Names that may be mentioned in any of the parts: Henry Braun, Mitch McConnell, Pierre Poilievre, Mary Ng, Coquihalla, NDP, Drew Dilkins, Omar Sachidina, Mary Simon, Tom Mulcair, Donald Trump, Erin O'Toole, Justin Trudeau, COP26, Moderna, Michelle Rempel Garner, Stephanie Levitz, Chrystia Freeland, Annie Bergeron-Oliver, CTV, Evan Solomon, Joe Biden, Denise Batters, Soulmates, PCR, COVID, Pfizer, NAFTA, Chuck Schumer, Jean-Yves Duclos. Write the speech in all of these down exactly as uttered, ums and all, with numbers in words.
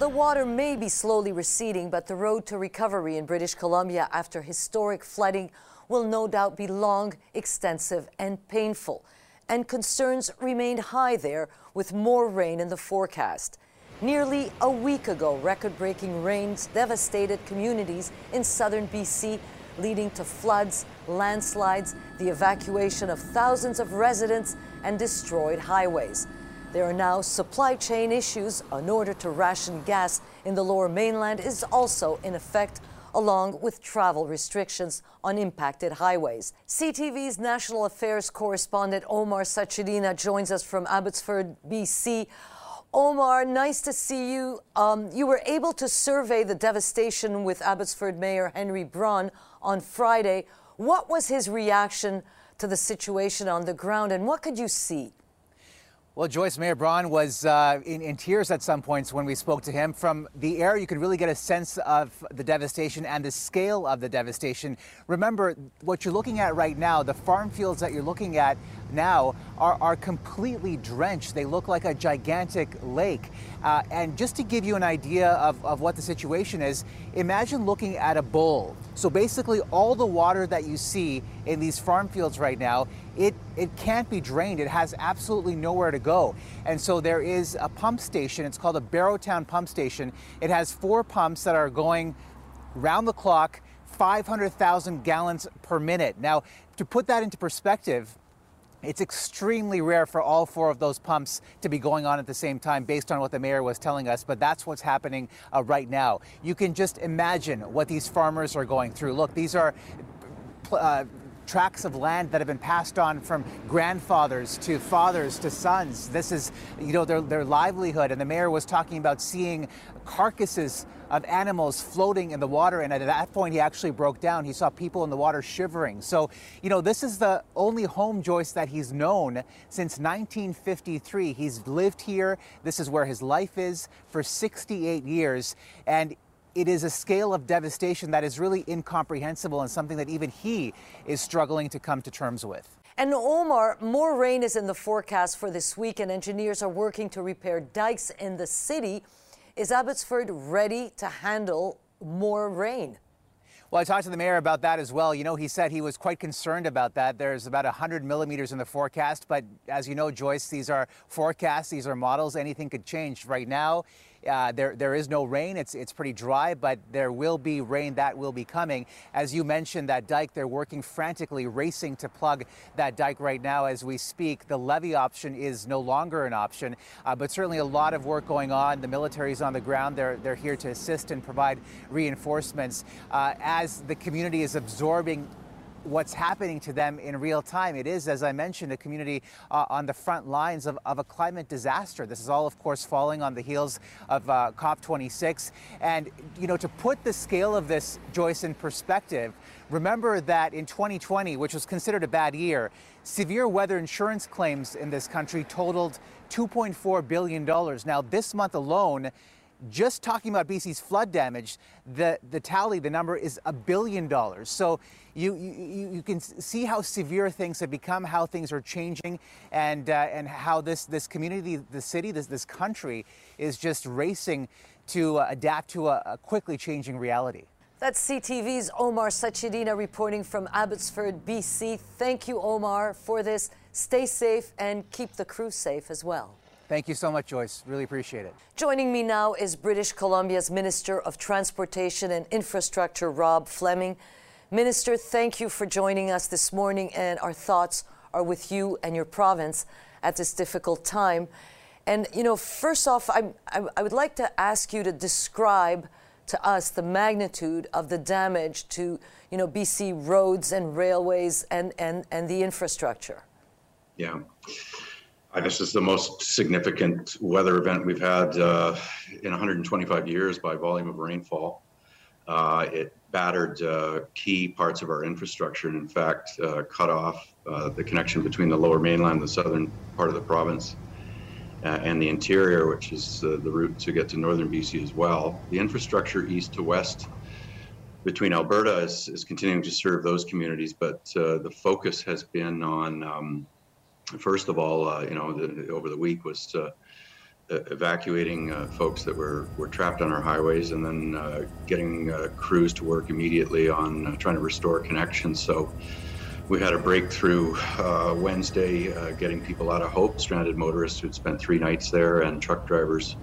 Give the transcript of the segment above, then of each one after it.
The water may be slowly receding, but the road to recovery in British Columbia after historic flooding will no doubt be long, extensive, and painful. And concerns remained high there with more rain in the forecast. Nearly a week ago, record-breaking rains devastated communities in southern B C, leading to floods, landslides, the evacuation of thousands of residents, and destroyed highways. There are now supply chain issues. An order to ration gas in the Lower Mainland is also in effect, along with travel restrictions on impacted highways. C T V's National Affairs correspondent Omar Sachidina joins us from Abbotsford, B C. Omar, nice to see you. Um, you were able to survey the devastation with Abbotsford Mayor Henry Braun on Friday. What was his reaction to the situation on the ground, and what could you see? Well, Joyce, Mayor Braun was uh, in, in tears at some points when we spoke to him. From the air, you can really get a sense of the devastation and the scale of the devastation. Remember, what you're looking at right now, the farm fields that you're looking at now are, are completely drenched. They look like a gigantic lake. Uh, and just to give you an idea of, of what the situation is, imagine looking at a bowl. So basically, all the water that you see in these farm fields right now, it, it can't be drained. It has absolutely nowhere to go. And so there is a pump station. It's called the Barrowtown Pump Station. It has four pumps that are going round the clock, five hundred thousand gallons per minute. Now, to put that into perspective, it's extremely rare for all four of those pumps to be going on at the same time, based on what the mayor was telling us, but that's what's happening uh, right now. You can just imagine what these farmers are going through. Look, these are uh, tracts of land that have been passed on from grandfathers to fathers to sons. This is, you know, their, their livelihood. And the mayor was talking about seeing carcasses of animals floating in the water. And at that point, he actually broke down. He saw people in the water shivering. So, you know, this is the only home, Joyce, that he's known since nineteen fifty-three. He's lived here. This is where his life is for sixty-eight years. And it is a scale of devastation that is really incomprehensible and something that even he is struggling to come to terms with. And Omar, more rain is in the forecast for this week, and engineers are working to repair dikes in the city. Is Abbotsford ready to handle more rain? Well, I talked to the mayor about that as well. You know, he said he was quite concerned about that. There's about one hundred millimeters in the forecast. But as you know, Joyce, these are forecasts. These are models. Anything could change. Right now, uh, there there is no rain. It's it's pretty dry, but there will be rain that will be coming. As you mentioned, that dike, they're working frantically, racing to plug that dike right now as we speak. The levee option is no longer an option, uh, but certainly a lot of work going on. The military's on the ground. They're, they're here to assist and provide reinforcements. Uh, as As the community is absorbing what's happening to them in real time. It is, as I mentioned, a community uh, on the front lines of, of a climate disaster. This is all, of course, falling on the heels of uh, COP twenty-six. And, you know, to put the scale of this, Joyce, in perspective, remember that in twenty twenty, which was considered a bad year, severe weather insurance claims in this country totaled two point four billion dollars. Now, this month alone, just talking about B C's flood damage, the, the tally, the number is a billion dollars. So you, you, you can see how severe things have become, how things are changing, and, uh, and how this, this community, the city, this, this country is just racing to uh, adapt to a, a quickly changing reality. That's C T V's Omar Sachidina reporting from Abbotsford, B C. Thank you, Omar, for this. Stay safe and keep the crew safe as well. Thank you so much, Joyce. Really appreciate it. Joining me now is British Columbia's Minister of Transportation and Infrastructure, Rob Fleming. Minister, thank you for joining us this morning, and our thoughts are with you and your province at this difficult time. And, you know, first off, I, I, I would like to ask you to describe to us the magnitude of the damage to, you know, B C roads and railways and, and, and the infrastructure. Yeah. This is the most significant weather event we've had uh, in one hundred twenty-five years by volume of rainfall. Uh, it battered uh, key parts of our infrastructure and, in fact, uh, cut off uh, the connection between the Lower Mainland, the southern part of the province, uh, and the interior, which is uh, the route to get to northern B C as well. The infrastructure east to west between Alberta is, is continuing to serve those communities, but uh, the focus has been on um, First of all, uh, you know, the, over the week was uh, uh, evacuating uh, folks that were, were trapped on our highways, and then uh, getting uh, crews to work immediately on uh, trying to restore connections. So we had a breakthrough uh, Wednesday, uh, getting people out of Hope, stranded motorists who'd spent three nights there, and truck drivers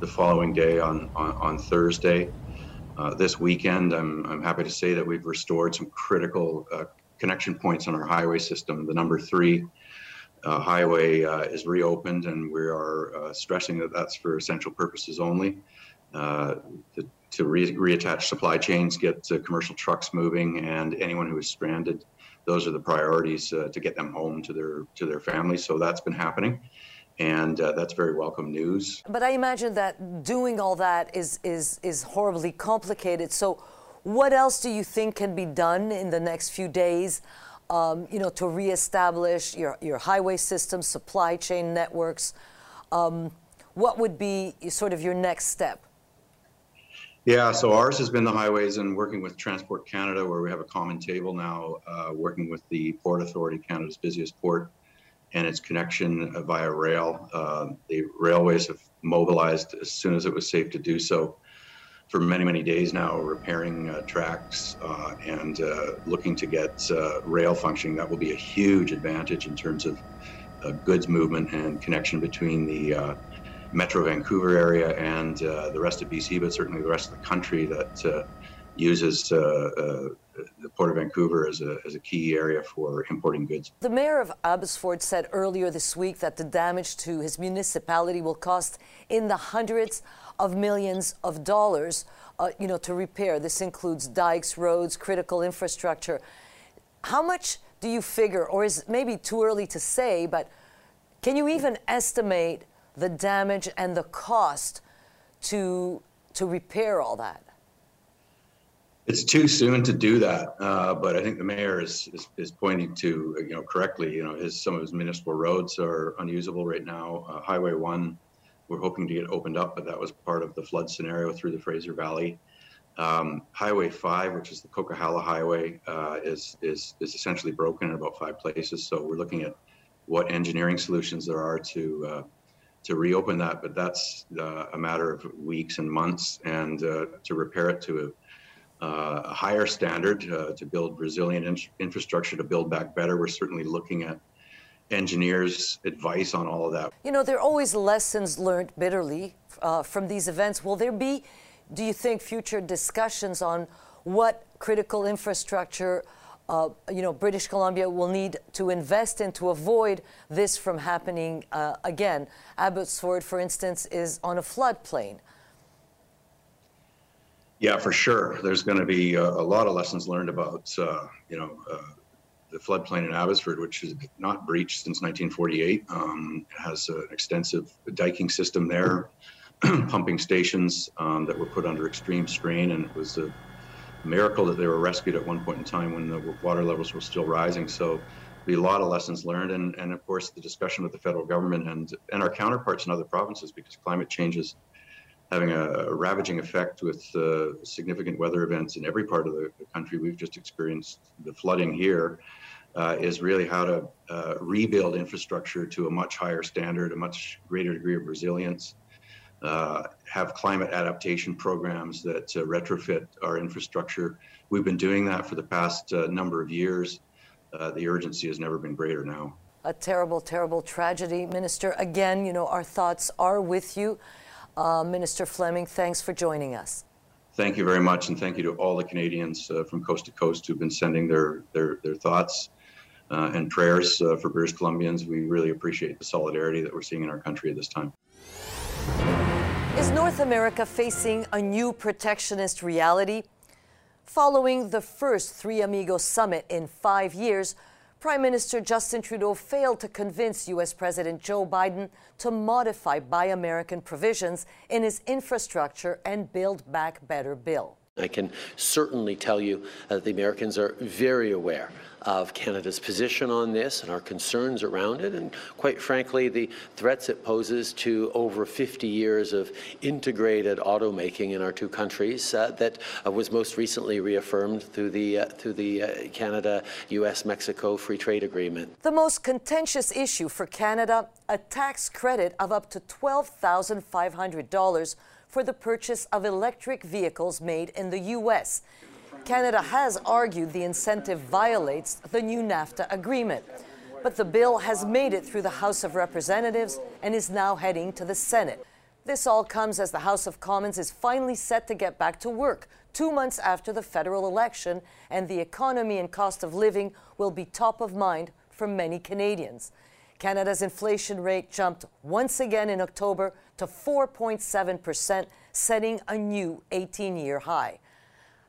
the following day on, on, on Thursday. Uh, this weekend, I'm, I'm happy to say that we've restored some critical uh, connection points on our highway system. The number three uh, highway uh, is reopened, and we are uh, stressing that that's for essential purposes only. Uh, to to re reattach supply chains, get uh, commercial trucks moving, and anyone who is stranded, those are the priorities uh, to get them home to their to their families. So that's been happening. And uh, that's very welcome news. But I imagine that doing all that is, is, is horribly complicated. So what else do you think can be done in the next few days, um, you know, to reestablish your, your highway system, supply chain networks? Um, what would be sort of your next step? Yeah, so ours has been the highways, and working with Transport Canada, where we have a common table now, uh, working with the Port Authority, Canada's busiest port, and its connection via rail. Uh, the railways have mobilized as soon as it was safe to do so for many, many days now, repairing uh, tracks uh, and uh, looking to get uh, rail functioning. That will be a huge advantage in terms of uh, goods movement and connection between the uh, Metro Vancouver area and uh, the rest of B C, but certainly the rest of the country that uh, uses uh, uh, the Port of Vancouver as a, as a key area for importing goods. The mayor of Abbotsford said earlier this week that the damage to his municipality will cost in the hundreds of millions of dollars, uh, you know, to repair. This includes dikes, roads, critical infrastructure. How much do you figure, or is it maybe too early to say, but can you even estimate the damage and the cost to, to repair all that? It's too soon to do that, uh, but I think the mayor is, is is pointing to, you know, correctly. You know, his some of his municipal roads are unusable right now. Uh, Highway One, we're hoping to get opened up, but that was part of the flood scenario through the Fraser Valley. Um, Highway Five, which is the Coquihalla Highway, uh, is is is essentially broken in about five places. So we're looking at what engineering solutions there are to uh, to reopen that, but that's uh, a matter of weeks and months, and uh, to repair it to a Uh, a higher standard, uh, to build resilient in infrastructure, to build back better. We're certainly looking at engineers' advice on all of that. You know, there are always lessons learned bitterly uh, from these events. Will there be, do you think, future discussions on what critical infrastructure, uh, you know, British Columbia will need to invest in to avoid this from happening uh, again? Abbotsford, for instance, is on a floodplain. Yeah, for sure. There's going to be a, a lot of lessons learned about, uh, you know, uh, the floodplain in Abbotsford, which has not breached since nineteen forty-eight. Um, it has an extensive diking system there, pumping stations um, that were put under extreme strain, and it was a miracle that they were rescued at one point in time when the water levels were still rising. So be a lot of lessons learned, and, and of course, the discussion with the federal government and, and our counterparts in other provinces, because climate change is having a, a ravaging effect with uh, significant weather events in every part of the country. We've just experienced the flooding here, uh, is really how to uh, rebuild infrastructure to a much higher standard, a much greater degree of resilience, uh, have climate adaptation programs that uh, retrofit our infrastructure. We've been doing that for the past uh, number of years. Uh, the urgency has never been greater now. A terrible, terrible tragedy, Minister. Again, you know, our thoughts are with you. Uh, Minister Fleming, thanks for joining us. Thank you very much, and thank you to all the Canadians uh, from coast to coast who've been sending their, their, their thoughts uh, and prayers uh, for British Columbians. We really appreciate the solidarity that we're seeing in our country at this time. Is North America facing a new protectionist reality? Following the first Three Amigos summit in five years, Prime Minister Justin Trudeau failed to convince U S President Joe Biden to modify Buy American provisions in his Infrastructure and Build Back Better bill. I can certainly tell you that the Americans are very aware of Canada's position on this and our concerns around it, and quite frankly, the threats it poses to over fifty years of integrated automaking in our two countries uh, that uh, was most recently reaffirmed through the, uh, through the uh, Canada U S Mexico Free Trade Agreement. The most contentious issue for Canada, a tax credit of up to twelve thousand five hundred dollars for the purchase of electric vehicles made in the U S Canada has argued the incentive violates the new NAFTA agreement. But the bill has made it through the House of Representatives and is now heading to the Senate. This all comes as the House of Commons is finally set to get back to work two months after the federal election, and the economy and cost of living will be top of mind for many Canadians. Canada's inflation rate jumped once again in October to four point seven percent, setting a new eighteen-year high.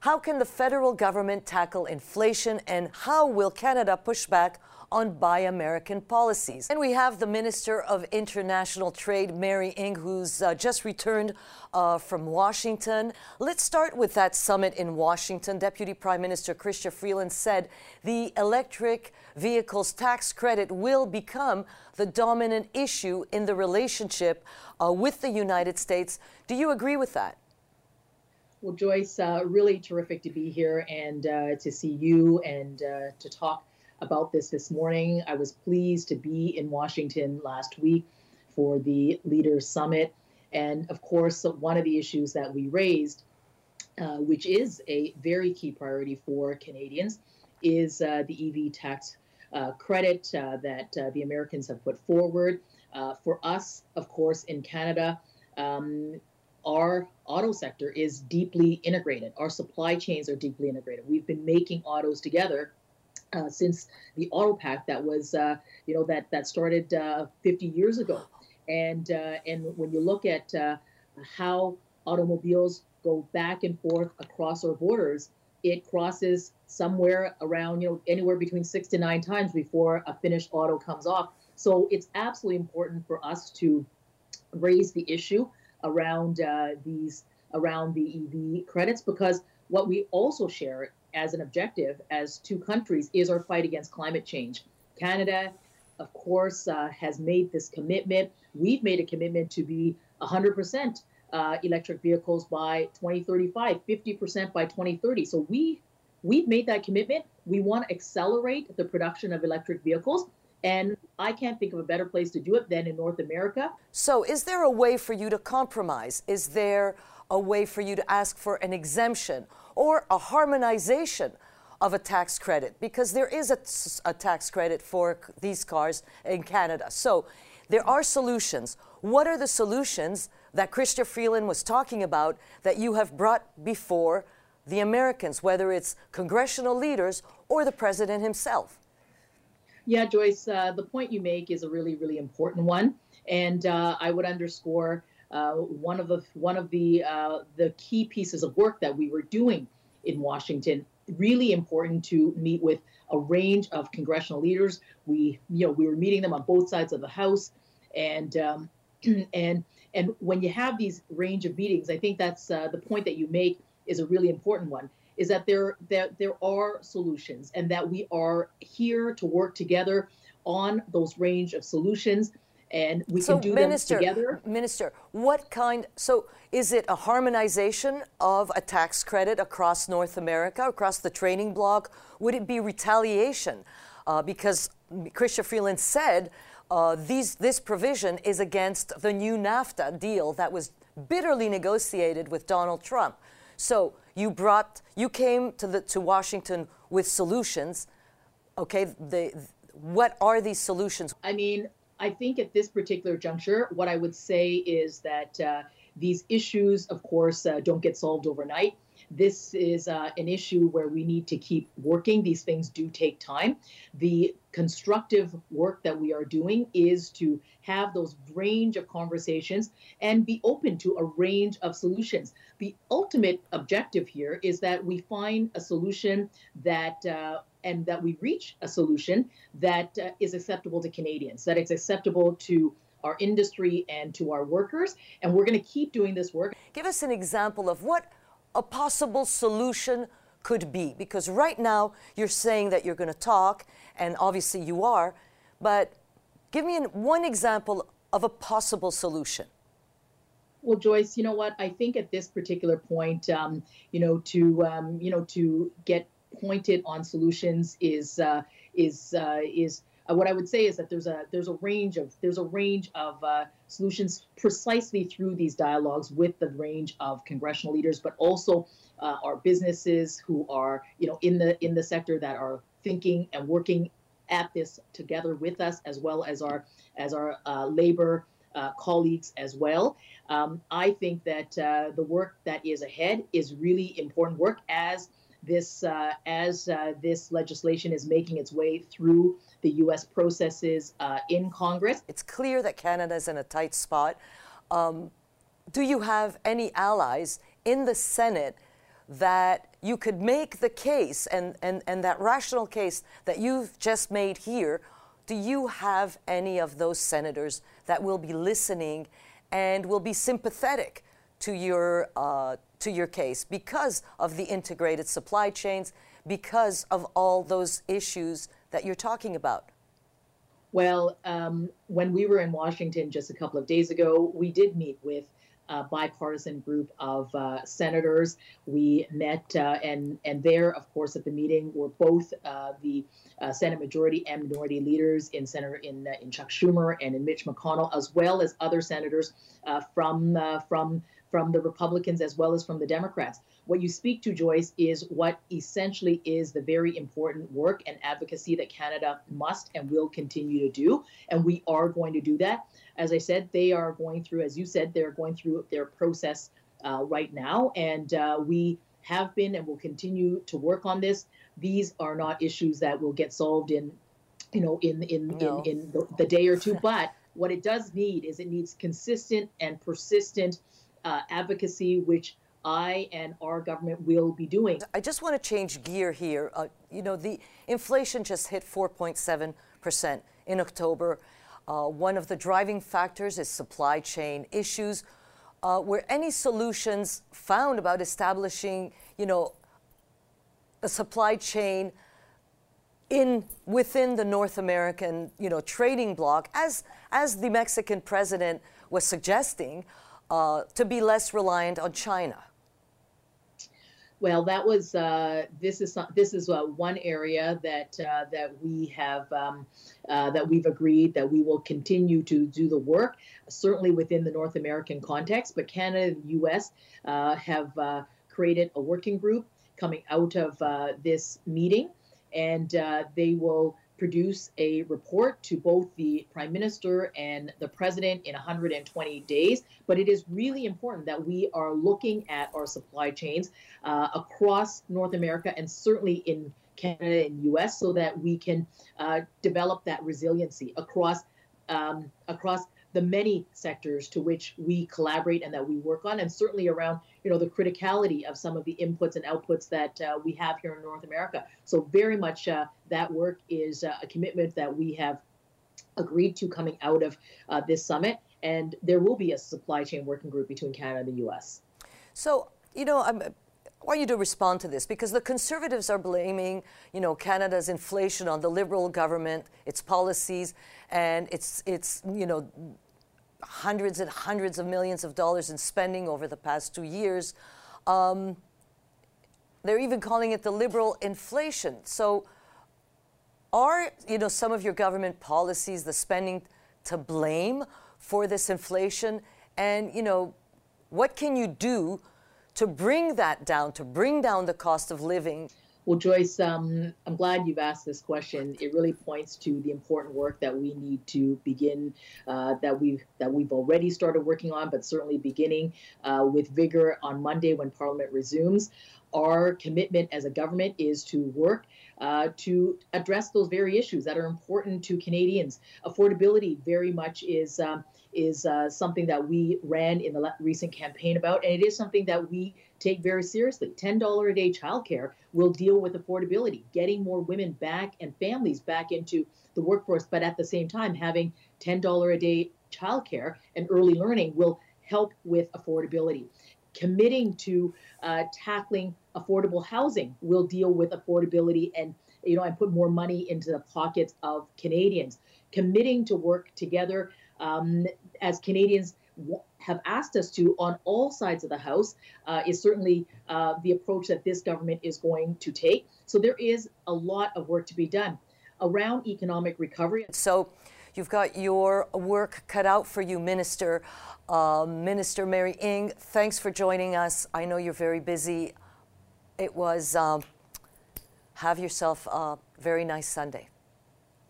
How can the federal government tackle inflation, and how will Canada push back on Buy American policies? And we have the Minister of International Trade, Mary Ng, who's uh, just returned uh, from Washington. Let's start with that summit in Washington. Deputy Prime Minister Chrystia Freeland said the electric vehicles tax credit will become the dominant issue in the relationship uh, with the United States. Do you agree with that? Well, Joyce, uh, really terrific to be here and uh, to see you and uh, to talk about this this morning. I was pleased to be in Washington last week for the Leaders Summit. And of course, one of the issues that we raised, uh, which is a very key priority for Canadians, is uh, the E V tax uh, credit uh, that uh, the Americans have put forward. Uh, for us, of course, in Canada, um, our auto sector is deeply integrated. Our supply chains are deeply integrated. We've been making autos together uh, since the auto pact that was, uh, you know, that that started uh, fifty years ago. And uh, and when you look at uh, how automobiles go back and forth across our borders, it crosses somewhere around, you know, anywhere between six to nine times before a finished auto comes off. So it's absolutely important for us to raise the issue around uh, these, around the E V credits, because what we also share as an objective as two countries is our fight against climate change. Canada, of course, uh, has made this commitment. We've made a commitment to be one hundred percent uh, electric vehicles by twenty thirty-five, fifty percent by twenty thirty. So we, we've made that commitment. We want to accelerate the production of electric vehicles. And I can't think of a better place to do it than in North America. So is there a way for you to compromise? Is there a way for you to ask for an exemption or a harmonization of a tax credit? Because there is a, a tax credit for these cars in Canada. So there are solutions. What are the solutions that Chrystia Freeland was talking about that you have brought before the Americans, whether it's congressional leaders or the president himself? Yeah, Joyce, uh, the point you make is a really, really important one, and uh, I would underscore uh, one of the one of the uh, the key pieces of work that we were doing in Washington. Really important to meet with a range of congressional leaders. We, you know, we were meeting them on both sides of the House, and um, and and when you have these range of meetings, I think that's uh, the point that you make is a really important one. Is that there, that there are solutions and that we are here to work together on those range of solutions, and we so can do Minister, them together. Minister, what kind, so is it a harmonization of a tax credit across North America, across the trading bloc? Would it be retaliation? Uh, because Chrystia Freeland said uh, these, this provision is against the new NAFTA deal that was bitterly negotiated with Donald Trump. So you brought, you came to the to Washington with solutions. Okay, the, what are these solutions? I mean, I think at this particular juncture, what I would say is that uh, these issues, of course, uh, don't get solved overnight. This is uh, an issue where we need to keep working. These things do take time. The constructive work that we are doing is to have those range of conversations and be open to a range of solutions. The ultimate objective here is that we find a solution that uh, and that we reach a solution that uh, is acceptable to Canadians, that it's acceptable to our industry and to our workers. And we're going to keep doing this work. Give us an example of what a possible solution could be? Because right now you're saying that you're going to talk, and obviously you are, but give me an, one example of a possible solution. Well, Joyce, you know what? I think at this particular point, um, you know, to um, you know, to get pointed on solutions is uh, is uh, is uh, what I would say is that there's a there's a range of there's a range of uh, solutions precisely through these dialogues with the range of congressional leaders, but also uh, our businesses who are you know in the in the sector that are thinking and working at this together with us, as well as our as our uh, labor Uh, colleagues as well. Um, I think that uh, the work that is ahead is really important work as this uh, as uh, this legislation is making its way through the U S processes uh, in Congress. It's clear that Canada is in a tight spot. Um, do you have any allies in the Senate that you could make the case and, and, and that rational case that you've just made here? Do you have any of those senators that will be listening and will be sympathetic to your, uh, to your case because of the integrated supply chains, because of all those issues that you're talking about? Well, um, when we were in Washington just a couple of days ago, we did meet with a bipartisan group of uh, senators. We met, uh, and and there, of course, at the meeting were both uh, the uh, Senate majority and minority leaders in Senator in uh, in Chuck Schumer and in Mitch McConnell, as well as other senators uh, from uh, from from the Republicans as well as from the Democrats. What you speak to, Joyce, is what essentially is the very important work and advocacy that Canada must and will continue to do, and we are going to do that. As I said, they are going through, as you said, they're going through their process uh, right now, and uh, we have been and will continue to work on this. These are not issues that will get solved in, you know, in in, no. in, in the, the day or two, but what it does need is it needs consistent and persistent uh, advocacy, which I and our government will be doing. I just want to change gear here. Uh, you know, the inflation just hit four point seven percent in October. Uh, one of the driving factors is supply chain issues. Uh, were any solutions found about establishing, you know, a supply chain in within the North American, you know, trading bloc, as as the Mexican president was suggesting, uh, to be less reliant on China? Well, that was uh, this is not, this is uh, one area that uh, that we have um, uh, that we've agreed that we will continue to do the work, certainly within the North American context. But Canada and the U S uh, have uh, created a working group coming out of uh, this meeting, and uh, they will produce a report to both the Prime Minister and the President in one hundred twenty days. But it is really important that we are looking at our supply chains uh, across North America and certainly in Canada and U S so that we can uh, develop that resiliency across um, across the many sectors to which we collaborate and that we work on, and certainly around, you know, the criticality of some of the inputs and outputs that uh, we have here in North America. So very much uh, that work is uh, a commitment that we have agreed to coming out of uh, this summit. And there will be a supply chain working group between Canada and the U S. So, you know, I'm, I want you to respond to this, because the Conservatives are blaming, you know, Canada's inflation on the Liberal government, its policies, and its, its you know, hundreds and hundreds of millions of dollars in spending over the past two years. Um, they're even calling it the Liberal inflation. So are, you know, some of your government policies, the spending, to blame for this inflation? And, you know, what can you do to bring that down, to bring down the cost of living? Well, Joyce, um, I'm glad you've asked this question. It really points to the important work that we need to begin, uh, that we've that we've already started working on, but certainly beginning uh, with vigor on Monday when Parliament resumes. Our commitment as a government is to work uh, to address those very issues that are important to Canadians. Affordability very much is um, is uh, something that we ran in the recent campaign about, and it is something that we take very seriously. ten dollars a day childcare will deal with affordability, getting more women back and families back into the workforce, but at the same time, having ten dollars a day childcare and early learning will help with affordability. committing to uh, tackling affordable housing will deal with affordability and, you know, and put more money into the pockets of Canadians. Committing to work together um, as Canadians have asked us to on all sides of the House uh, is certainly uh, the approach that this government is going to take. So there is a lot of work to be done around economic recovery. So you've got your work cut out for you, Minister. Uh, Minister Mary Ng, thanks for joining us. I know you're very busy. It was, um, have yourself a very nice Sunday.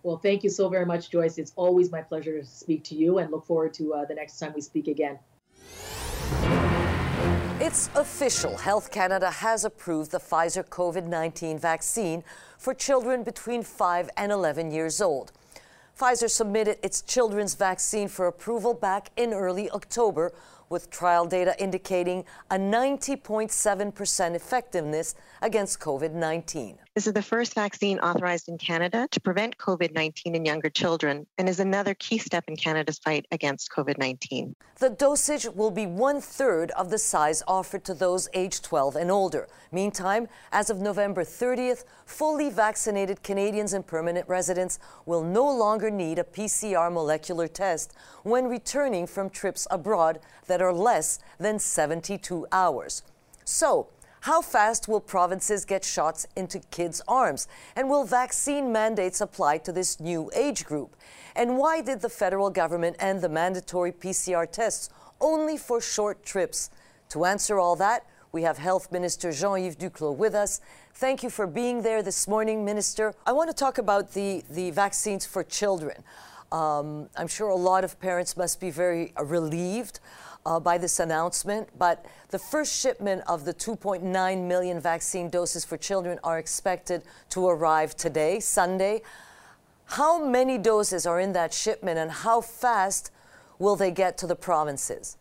Well, thank you so very much, Joyce. It's always my pleasure to speak to you, and look forward to uh, the next time we speak again. It's official. Health Canada has approved the Pfizer COVID nineteen vaccine for children between five and eleven years old. Pfizer submitted its children's vaccine for approval back in early October, with trial data indicating a ninety point seven percent effectiveness against COVID nineteen. This is the first vaccine authorized in Canada to prevent COVID nineteen in younger children and is another key step in Canada's fight against COVID nineteen. The dosage will be one-third of the size offered to those aged twelve and older. Meantime, as of November thirtieth, fully vaccinated Canadians and permanent residents will no longer need a P C R molecular test when returning from trips abroad that are less than seventy-two hours. So, how fast will provinces get shots into kids' arms? And will vaccine mandates apply to this new age group? And why did the federal government end the mandatory P C R tests only for short trips? To answer all that, we have Health Minister Jean-Yves Duclos with us. Thank you for being there this morning, Minister. I want to talk about the, the vaccines for children. Um, I'm sure a lot of parents must be very uh, relieved uh, by this announcement, but the first shipment of the two point nine million vaccine doses for children are expected to arrive today, Sunday. How many doses are in that shipment, and how fast will they get to the provinces?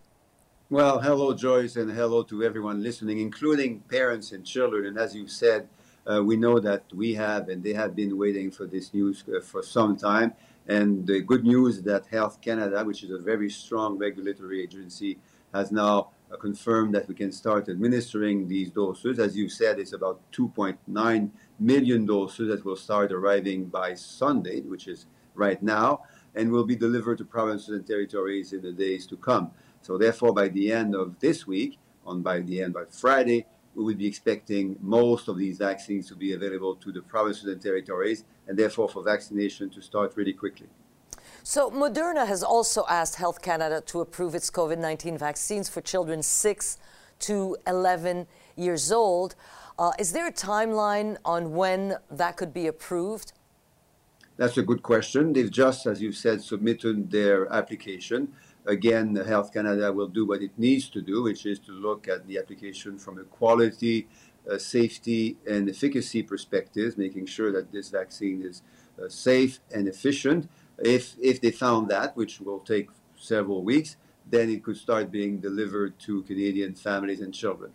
Well, hello, Joyce, and hello to everyone listening, including parents and children. And as you said, uh, we know that we have and they have been waiting for this news uh, for some time. And the good news is that Health Canada, which is a very strong regulatory agency, has now confirmed that we can start administering these doses. As you said, it's about two point nine million doses that will start arriving by Sunday, which is right now, and will be delivered to provinces and territories in the days to come. So therefore, by the end of this week, on by the end by Friday, we will be expecting most of these vaccines to be available to the provinces and territories, and therefore for vaccination to start really quickly. So Moderna has also asked Health Canada to approve its COVID nineteen vaccines for children six to eleven years old. Uh, is there a timeline on when that could be approved? That's a good question. They've just, as you said, submitted their application. Again, Health Canada will do what it needs to do, which is to look at the application from a quality, uh, safety, and efficacy perspective, making sure that this vaccine is uh, safe and efficient. If, if they found that, which will take several weeks, then it could start being delivered to Canadian families and children.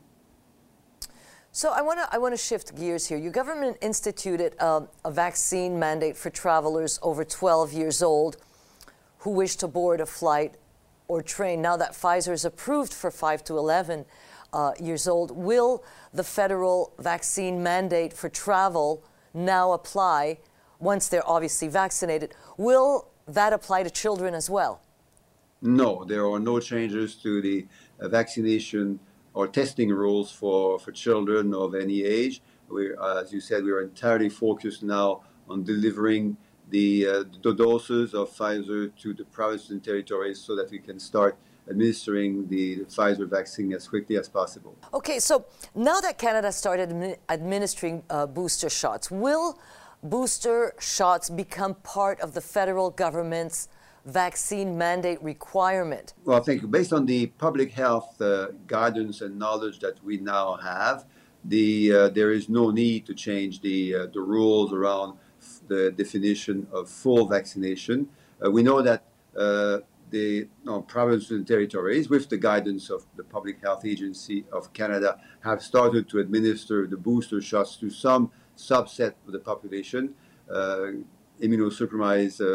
So I want to I want to shift gears here. Your government instituted a, a vaccine mandate for travelers over twelve years old who wish to board a flight or train. Now that Pfizer is approved for five to eleven uh, years old, will the federal vaccine mandate for travel now apply, once they're obviously vaccinated, will that apply to children as well? No, there are no changes to the uh, vaccination or testing rules for, for children of any age. We're, uh, as you said, we are entirely focused now on delivering The, uh, the doses of Pfizer to the provinces and territories so that we can start administering the, the Pfizer vaccine as quickly as possible. Okay, so now that Canada started admi administering uh, booster shots, will booster shots become part of the federal government's vaccine mandate requirement? Well, thank you. Based on the public health uh, guidance and knowledge that we now have, the, uh, there is no need to change the, uh, the rules around the definition of full vaccination. Uh, we know that uh, the no, provinces and territories, with the guidance of the Public Health Agency of Canada, have started to administer the booster shots to some subset of the population, uh, immunosuppressed uh,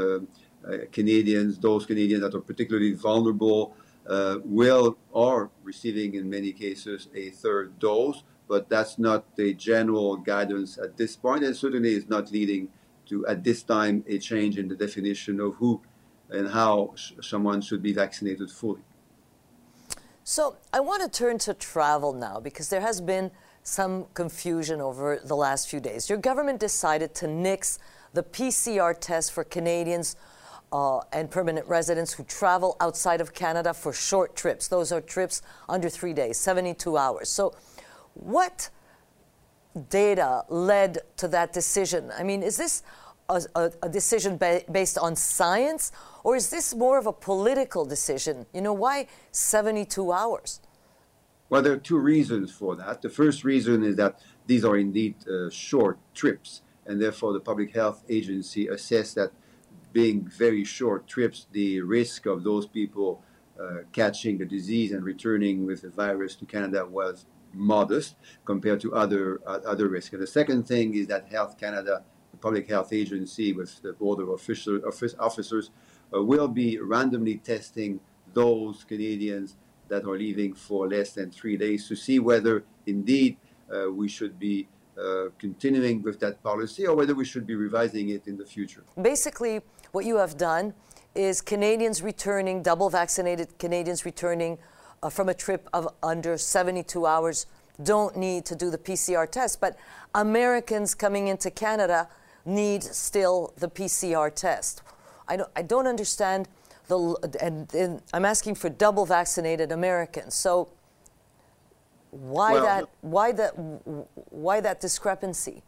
uh, Canadians, those Canadians that are particularly vulnerable uh, will are receiving in many cases a third dose, but that's not the general guidance at this point, and certainly is not leading to, at this time, a change in the definition of who and how sh- someone should be vaccinated fully. So I want to turn to travel now, because there has been some confusion over the last few days. Your government decided to nix the P C R test for Canadians uh, and permanent residents who travel outside of Canada for short trips. Those are trips under three days, seventy-two hours. So what data led to that decision? I mean, is this a, a, a decision ba- based on science, or is this more of a political decision? You know, why seventy-two hours? Well, there are two reasons for that. The first reason is that these are indeed uh, short trips, and therefore the Public Health Agency assessed that being very short trips, the risk of those people uh, catching the disease and returning with the virus to Canada was modest compared to other uh, other risks. And the second thing is that Health Canada, the Public Health Agency, with the border official, office, officers, uh, will be randomly testing those Canadians that are leaving for less than three days to see whether indeed uh, we should be uh, continuing with that policy or whether we should be revising it in the future. Basically, what you have done is Canadians returning, double vaccinated Canadians returning Uh, from a trip of under seventy-two hours don't need to do the P C R test, but Americans coming into Canada need still the P C R test. I don't, I don't understand the, and, and I'm asking for double vaccinated Americans. So why well, that, why that, why that discrepancy?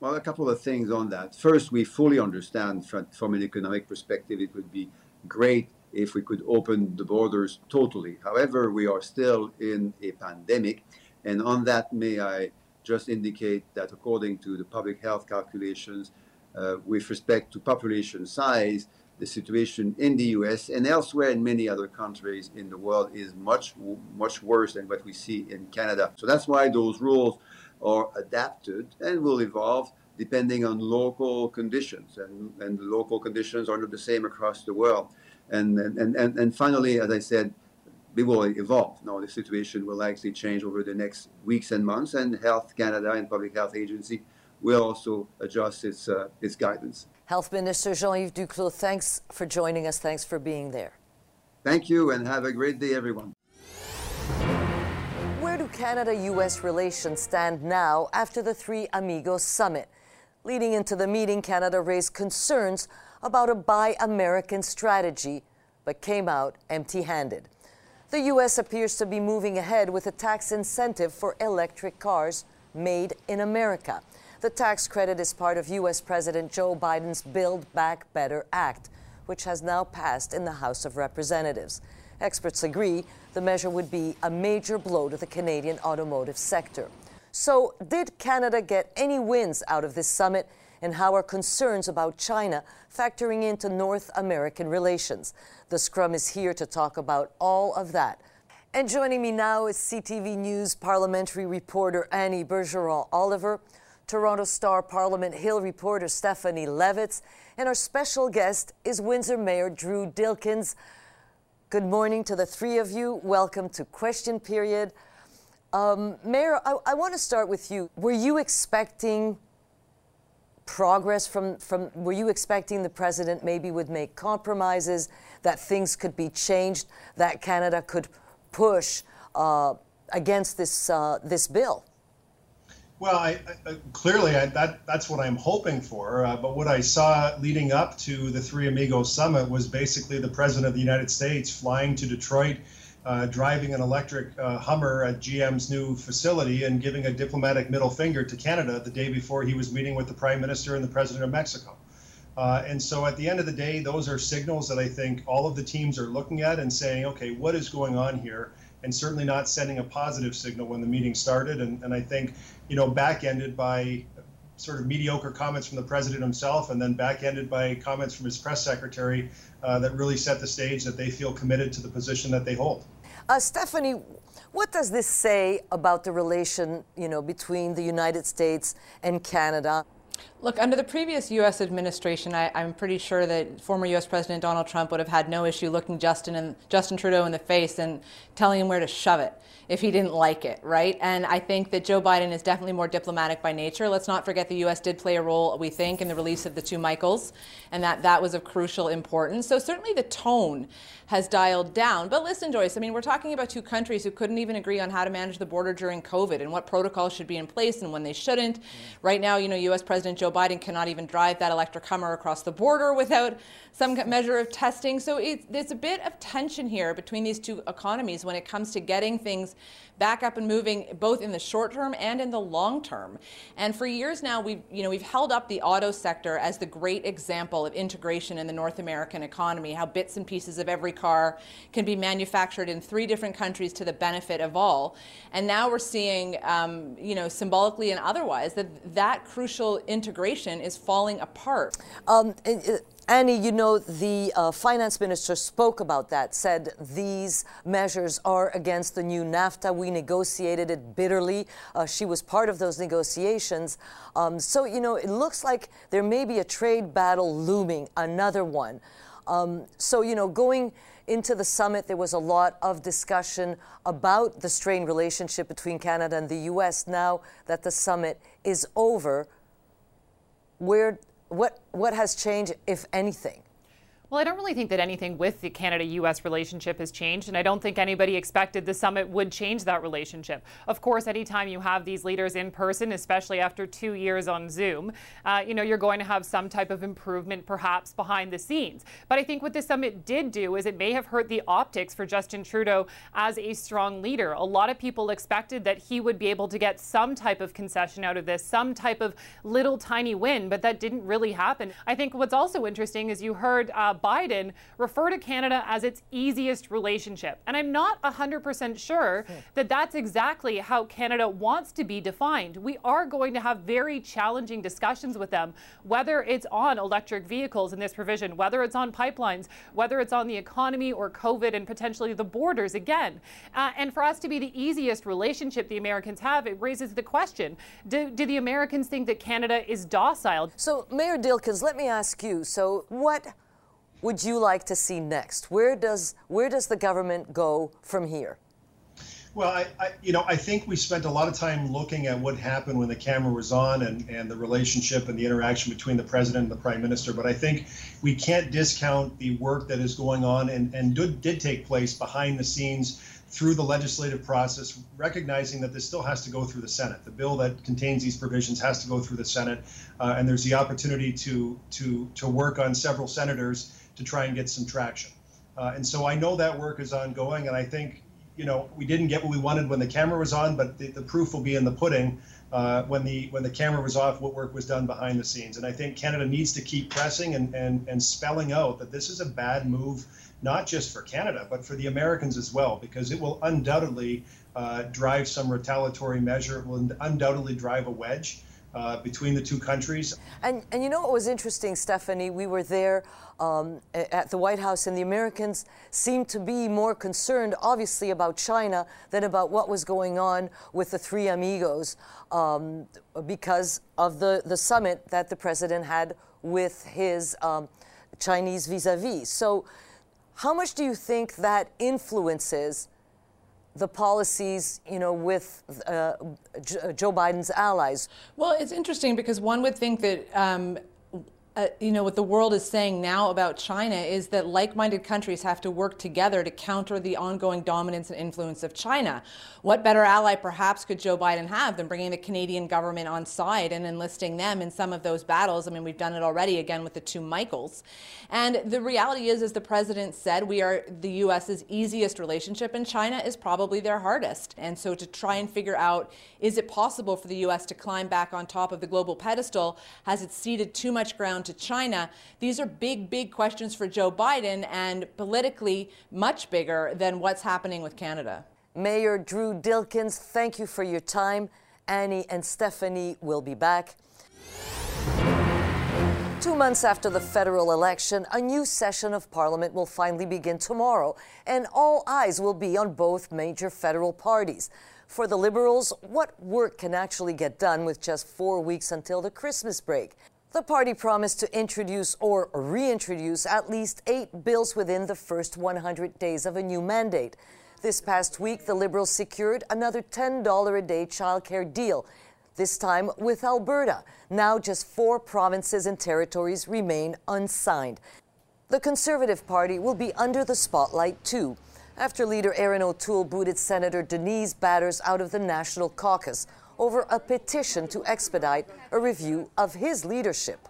Well, a couple of things on that. First, we fully understand from, from an economic perspective, it would be great if we could open the borders totally. However, we are still in a pandemic. And on that, may I just indicate that according to the public health calculations, uh, with respect to population size, the situation in the U S and elsewhere in many other countries in the world is much, much worse than what we see in Canada. So that's why those rules are adapted and will evolve depending on local conditions. And, and the local conditions are not the same across the world. And, and, and, and finally, as I said, we will evolve. Now, the situation will likely change over the next weeks and months, and Health Canada and Public Health Agency will also adjust its, uh, its guidance. Health Minister Jean-Yves Duclos, thanks for joining us. Thanks for being there. Thank you, and have a great day, everyone. Where do Canada-U S relations stand now after the Three Amigos Summit? Leading into the meeting, Canada raised concerns about a Buy American strategy, but came out empty-handed. The U S appears to be moving ahead with a tax incentive for electric cars made in America. The tax credit is part of U S President Joe Biden's Build Back Better Act, which has now passed in the House of Representatives. Experts agree the measure would be a major blow to the Canadian automotive sector. So, did Canada get any wins out of this summit? And how are concerns about China factoring into North American relations? The Scrum is here to talk about all of that. And joining me now is C T V News parliamentary reporter Annie Bergeron-Oliver, Toronto Star Parliament Hill reporter Stephanie Levitz, and our special guest is Windsor Mayor Drew Dilkins. Good morning to the three of you. Welcome to Question Period. Um, Mayor, I, I want to start with you. Were you expecting progress from, from, were you expecting the president maybe would make compromises, that things could be changed, that Canada could push uh, against this uh, this bill? Well, I, I, clearly I, that that's what I'm hoping for. Uh, but what I saw leading up to the Three Amigos Summit was basically the president of the United States flying to Detroit, Uh, driving an electric uh, Hummer at G M's new facility and giving a diplomatic middle finger to Canada the day before he was meeting with the Prime Minister and the President of Mexico. Uh, and so at the end of the day, those are signals that I think all of the teams are looking at and saying, okay, what is going on here? And certainly not sending a positive signal when the meeting started. And, and I think, you know, back-ended by sort of mediocre comments from the president himself, and then back-ended by comments from his press secretary uh, that really set the stage that they feel committed to the position that they hold. Uh, Stephanie, what does this say about the relation, you know, between the United States and Canada? Look, under the previous U S administration, I, I'm pretty sure that former U S President Donald Trump would have had no issue looking Justin and Justin Trudeau in the face and telling him where to shove it if he didn't like it, right? And I think that Joe Biden is definitely more diplomatic by nature. Let's not forget the U S did play a role, we think, in the release of the two Michaels, and that that was of crucial importance. So certainly the tone has dialed down. But listen, Joyce, I mean, we're talking about two countries who couldn't even agree on how to manage the border during COVID and what protocols should be in place and when they shouldn't. Mm-hmm. Right now, you know, U S President Joe Biden cannot even drive that electric Hummer across the border without some measure of testing. So it's, there's a bit of tension here between these two economies when it comes to getting things back up and moving, both in the short term and in the long term. And for years now, we've, you know, we've held up the auto sector as the great example of integration in the North American economy, how bits and pieces of every car can be manufactured in three different countries to the benefit of all. And now we're seeing, um, you know, symbolically and otherwise, that that crucial integration is falling apart. Um, it, it Annie, you know, the uh, finance minister spoke about that, said these measures are against the new NAFTA. We negotiated it bitterly. Uh, she was part of those negotiations. Um, so, you know, it looks like there may be a trade battle looming, another one. Um, so, you know, going into the summit, there was a lot of discussion about the strained relationship between Canada and the U S Now that the summit is over, where What what has changed, if anything? Well, I don't really think that anything with the Canada U S relationship has changed, and I don't think anybody expected the summit would change that relationship. Of course, anytime you have these leaders in person, especially after two years on Zoom, uh, you know, you're going to have some type of improvement perhaps behind the scenes. But I think what the summit did do is it may have hurt the optics for Justin Trudeau as a strong leader. A lot of people expected that he would be able to get some type of concession out of this, some type of little tiny win, but that didn't really happen. I think what's also interesting is you heard uh, Biden refer to Canada as its easiest relationship. And I'm not one hundred percent sure that that's exactly how Canada wants to be defined. We are going to have very challenging discussions with them, whether it's on electric vehicles in this provision, whether it's on pipelines, whether it's on the economy or COVID and potentially the borders again. Uh, and for us to be the easiest relationship the Americans have, it raises the question, do, do the Americans think that Canada is docile? So, Mayor Dilkins, let me ask you, so what would you like to see next? Where does where does the government go from here? Well, I, I, you know, I think we spent a lot of time looking at what happened when the camera was on and, and the relationship and the interaction between the president and the prime minister. But I think we can't discount the work that is going on and, and did, did take place behind the scenes through the legislative process, recognizing that this still has to go through the Senate. The bill that contains these provisions has to go through the Senate. Uh, and there's the opportunity to to to work on several senators to try and get some traction. Uh, and so I know that work is ongoing, and I think, you know, we didn't get what we wanted when the camera was on, but the, the proof will be in the pudding uh, when the when the camera was off, what work was done behind the scenes. And I think Canada needs to keep pressing and, and, and spelling out that this is a bad move, not just for Canada, but for the Americans as well, because it will undoubtedly uh, drive some retaliatory measure. It will undoubtedly drive a wedge Uh, between the two countries. And, and you know what was interesting, Stephanie? We were there um, at the White House, and the Americans seemed to be more concerned, obviously, about China than about what was going on with the Three Amigos um, because of the, the summit that the president had with his um, Chinese vis-a-vis. So how much do you think that influences the policies, you know, with uh, Joe Biden's allies? Well, it's interesting because one would think that, um, uh, you know, what the world is saying now about China is that like-minded countries have to work together to counter the ongoing dominance and influence of China. What better ally perhaps could Joe Biden have than bringing the Canadian government on side and enlisting them in some of those battles? I mean, we've done it already, again, with the two Michaels. And the reality is, as the president said, we are the U S's easiest relationship, and China is probably their hardest. And so to try and figure out, is it possible for the U S to climb back on top of the global pedestal? Has it ceded too much ground to China? These are big, big questions for Joe Biden, and politically much bigger than what's happening with Canada. Mayor Drew Dilkins, thank you for your time. Annie and Stephanie will be back. Two months after the federal election, a new session of Parliament will finally begin tomorrow, and all eyes will be on both major federal parties. For the Liberals, what work can actually get done with just four weeks until the Christmas break? The party promised to introduce or reintroduce at least eight bills within the first one hundred days of a new mandate. This past week, the Liberals secured another ten dollars a day childcare deal, this time with Alberta. Now just four provinces and territories remain unsigned. The Conservative Party will be under the spotlight too, after leader Erin O'Toole booted Senator Denise Batters out of the National Caucus over a petition to expedite a review of his leadership.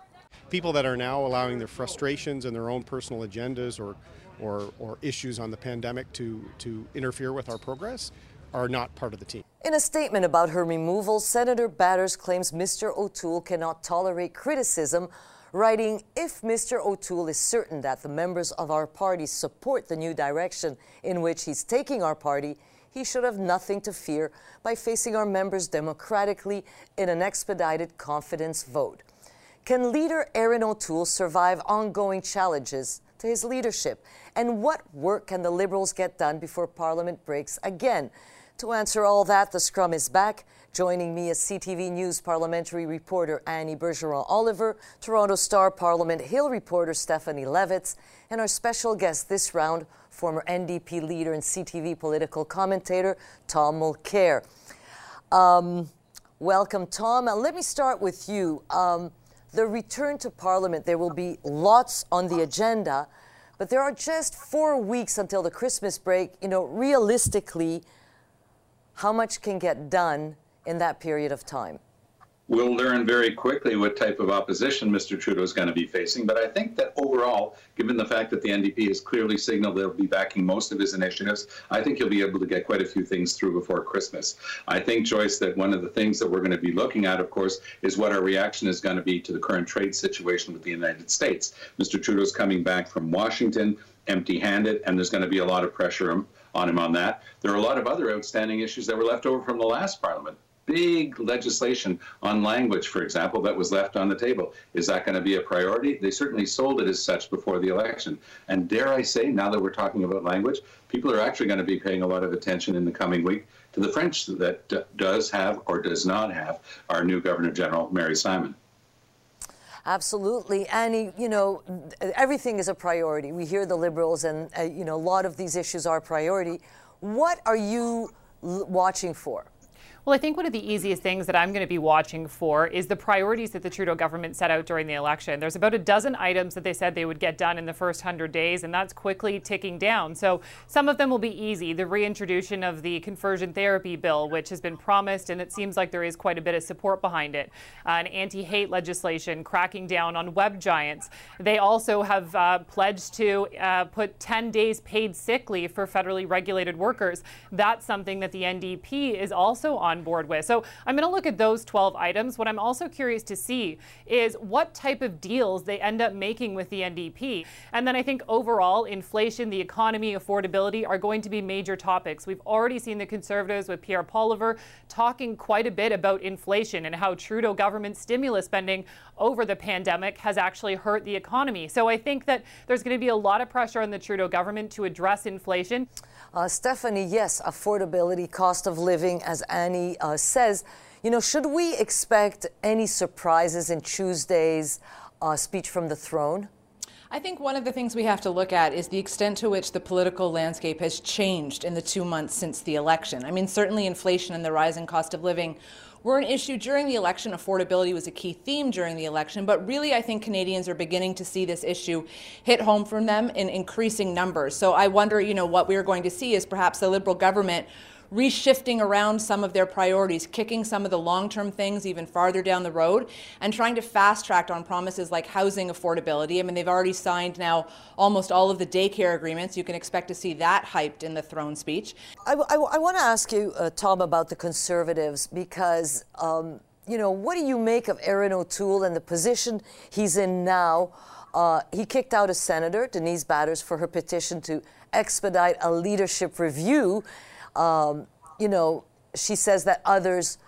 People that are now allowing their frustrations and their own personal agendas or, or, or issues on the pandemic to, to interfere with our progress are not part of the team. In a statement about her removal, Senator Batters claims Mister O'Toole cannot tolerate criticism, writing, "If Mister O'Toole is certain that the members of our party support the new direction in which he's taking our party, he should have nothing to fear by facing our members democratically in an expedited confidence vote." Can leader Erin O'Toole survive ongoing challenges to his leadership? And what work can the Liberals get done before Parliament breaks again? To answer all that, the scrum is back. Joining me is C T V News parliamentary reporter Annie Bergeron-Oliver, Toronto Star Parliament Hill reporter Stephanie Levitz, and our special guest this round, former N D P leader and C T V political commentator Tom Mulcair. Um, welcome, Tom. Now, let me start with you. Um, the return to Parliament, there will be lots on the agenda, but there are just four weeks until the Christmas break. You know, realistically, how much can get done in that period of time? We'll learn very quickly what type of opposition Mister Trudeau is going to be facing. But I think that overall, given the fact that the N D P has clearly signaled they'll be backing most of his initiatives, I think he'll be able to get quite a few things through before Christmas. I think, Joyce, that one of the things that we're going to be looking at, of course, is what our reaction is going to be to the current trade situation with the United States. Mister Trudeau's coming back from Washington empty-handed, and there's going to be a lot of pressure on him on that. There are a lot of other outstanding issues that were left over from the last Parliament. Big legislation on language, for example, that was left on the table. Is that going to be a priority? They certainly sold it as such before the election. And dare I say, now that we're talking about language, people are actually going to be paying a lot of attention in the coming week to the French that d- does have or does not have our new Governor General, Mary Simon. Absolutely. Annie, you know, everything is a priority. We hear the Liberals and, uh, you know, a lot of these issues are a priority. What are you l- watching for? Well, I think one of the easiest things that I'm going to be watching for is the priorities that the Trudeau government set out during the election. There's about a dozen items that they said they would get done in the first one hundred days, and that's quickly ticking down. So some of them will be easy. The reintroduction of the conversion therapy bill, which has been promised, and it seems like there is quite a bit of support behind it. Uh, an anti-hate legislation, cracking down on web giants. They also have uh, pledged to uh, put ten days paid sick leave for federally regulated workers. That's something that the N D P is also on board with. So I'm going to look at those twelve items. What I'm also curious to see is what type of deals they end up making with the N D P. And then I think overall, inflation, the economy, affordability are going to be major topics. We've already seen the Conservatives with Pierre Poilievre talking quite a bit about inflation and how Trudeau government stimulus spending over the pandemic has actually hurt the economy. So I think that there's going to be a lot of pressure on the Trudeau government to address inflation. Uh, Stephanie, yes, affordability, cost of living, as Annie Uh, says, you know, should we expect any surprises in Tuesday's uh, speech from the throne? I think one of the things we have to look at is the extent to which the political landscape has changed in the two months since the election. I mean, certainly inflation and the rising cost of living were an issue during the election. Affordability was a key theme during the election, but really I think Canadians are beginning to see this issue hit home from them in increasing numbers. So I wonder, you know, what we're going to see is perhaps the Liberal government reshifting around some of their priorities, kicking some of the long-term things even farther down the road, and trying to fast-track on promises like housing affordability. I mean, they've already signed now almost all of the daycare agreements. You can expect to see that hyped in the throne speech. I, I, I want to ask you, uh, Tom, about the Conservatives, because, um, you know, what do you make of Erin O'Toole and the position he's in now? Uh, he kicked out a senator, Denise Batters, for her petition to expedite a leadership review. Um, you know, she says that others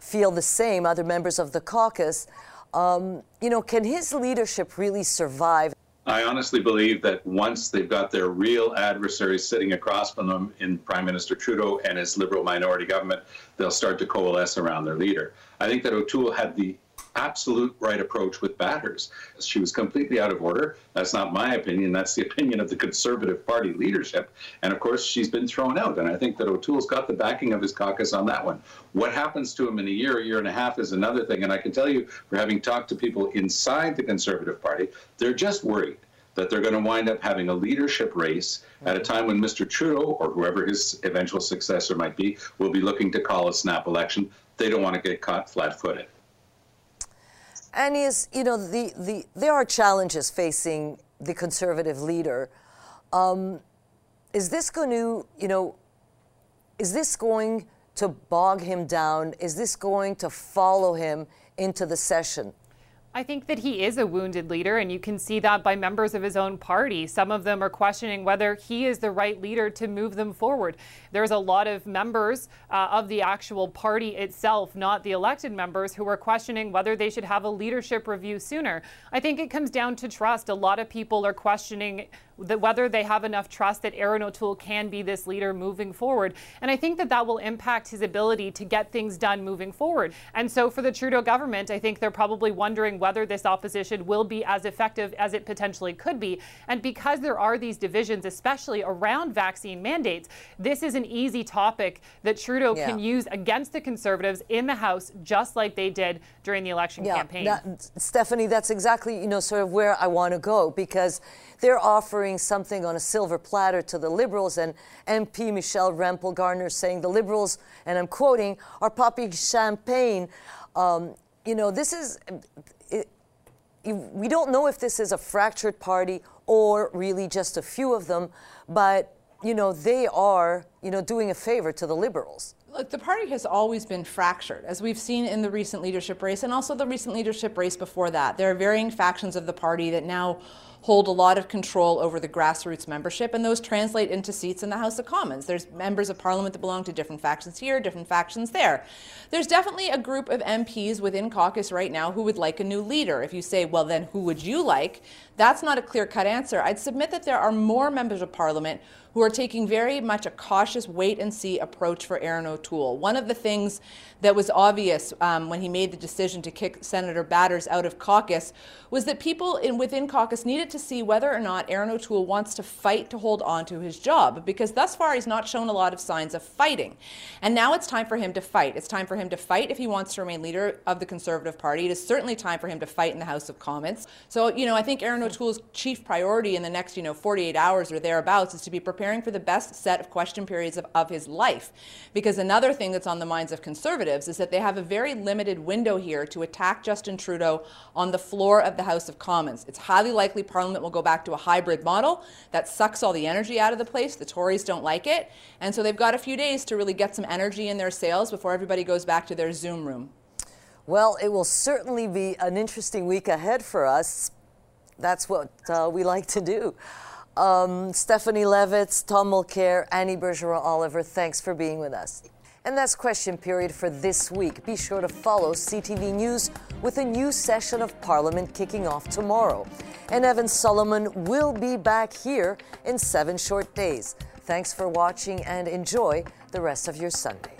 feel the same, other members of the caucus. Um, you know, can his leadership really survive? I honestly believe that once they've got their real adversaries sitting across from them in Prime Minister Trudeau and his Liberal minority government, they'll start to coalesce around their leader. I think that O'Toole had the absolute right approach with Batters. She was completely out of order. That's not my opinion. That's the opinion of the Conservative Party leadership. And of course, she's been thrown out. And I think that O'Toole's got the backing of his caucus on that one. What happens to him in a year, a year and a half is another thing. And I can tell you, for having talked to people inside the Conservative Party, they're just worried that they're going to wind up having a leadership race at a time when Mister Trudeau, or whoever his eventual successor might be, will be looking to call a snap election. They don't want to get caught flat-footed. Annie, is, you know, the, the, there are challenges facing the Conservative leader. Um, is this going to, you know, is this going to bog him down? Is this going to follow him into the session? I think that he is a wounded leader, and you can see that by members of his own party. Some of them are questioning whether he is the right leader to move them forward. There's a lot of members uh, of the actual party itself, not the elected members, who are questioning whether they should have a leadership review sooner. I think it comes down to trust. A lot of people are questioning that whether they have enough trust that Erin O'Toole can be this leader moving forward. And I think that that will impact his ability to get things done moving forward. And so for the Trudeau government, I think they're probably wondering whether this opposition will be as effective as it potentially could be. And because there are these divisions, especially around vaccine mandates, this is an easy topic that Trudeau yeah. can use against the Conservatives in the House, just like they did during the election yeah, campaign. That, Stephanie, that's exactly, you know, sort of where I want to go, because they're offering something on a silver platter to the Liberals, and M P Michelle Rempel Garner saying the Liberals, and I'm quoting, are popping champagne. Um, you know, this is, it, it, we don't know if this is a fractured party or really just a few of them, but, you know, they are, you know, doing a favor to the Liberals. Look, the party has always been fractured, as we've seen in the recent leadership race and also the recent leadership race before that. There are varying factions of the party that now hold a lot of control over the grassroots membership, and those translate into seats in the House of Commons. There's members of Parliament that belong to different factions here, different factions there. There's definitely a group of M Ps within caucus right now who would like a new leader. If you say, well, then who would you like? That's not a clear-cut answer. I'd submit that there are more members of Parliament who are taking very much a cautious wait-and-see approach for Erin O'Toole. One of the things that was obvious um, when he made the decision to kick Senator Batters out of caucus was that people in, within caucus needed to see whether or not Erin O'Toole wants to fight to hold on to his job, because thus far he's not shown a lot of signs of fighting. And now it's time for him to fight. It's time for him to fight if he wants to remain leader of the Conservative Party. It is certainly time for him to fight in the House of Commons. So, you know, I think Erin O'Toole's chief priority in the next, you know, forty-eight hours or thereabouts is to be prepared preparing for the best set of question periods of, of his life. Because another thing that's on the minds of Conservatives is that they have a very limited window here to attack Justin Trudeau on the floor of the House of Commons. It's highly likely Parliament will go back to a hybrid model that sucks all the energy out of the place. The Tories don't like it. And so they've got a few days to really get some energy in their sails before everybody goes back to their Zoom room. Well, it will certainly be an interesting week ahead for us. That's what uh, we like to do. Um, Stephanie Levitz, Tom Mulcair, Annie Bergeron-Oliver, thanks for being with us. And that's Question Period for this week. Be sure to follow C T V News with a new session of Parliament kicking off tomorrow. And Evan Solomon will be back here in seven short days. Thanks for watching and enjoy the rest of your Sunday.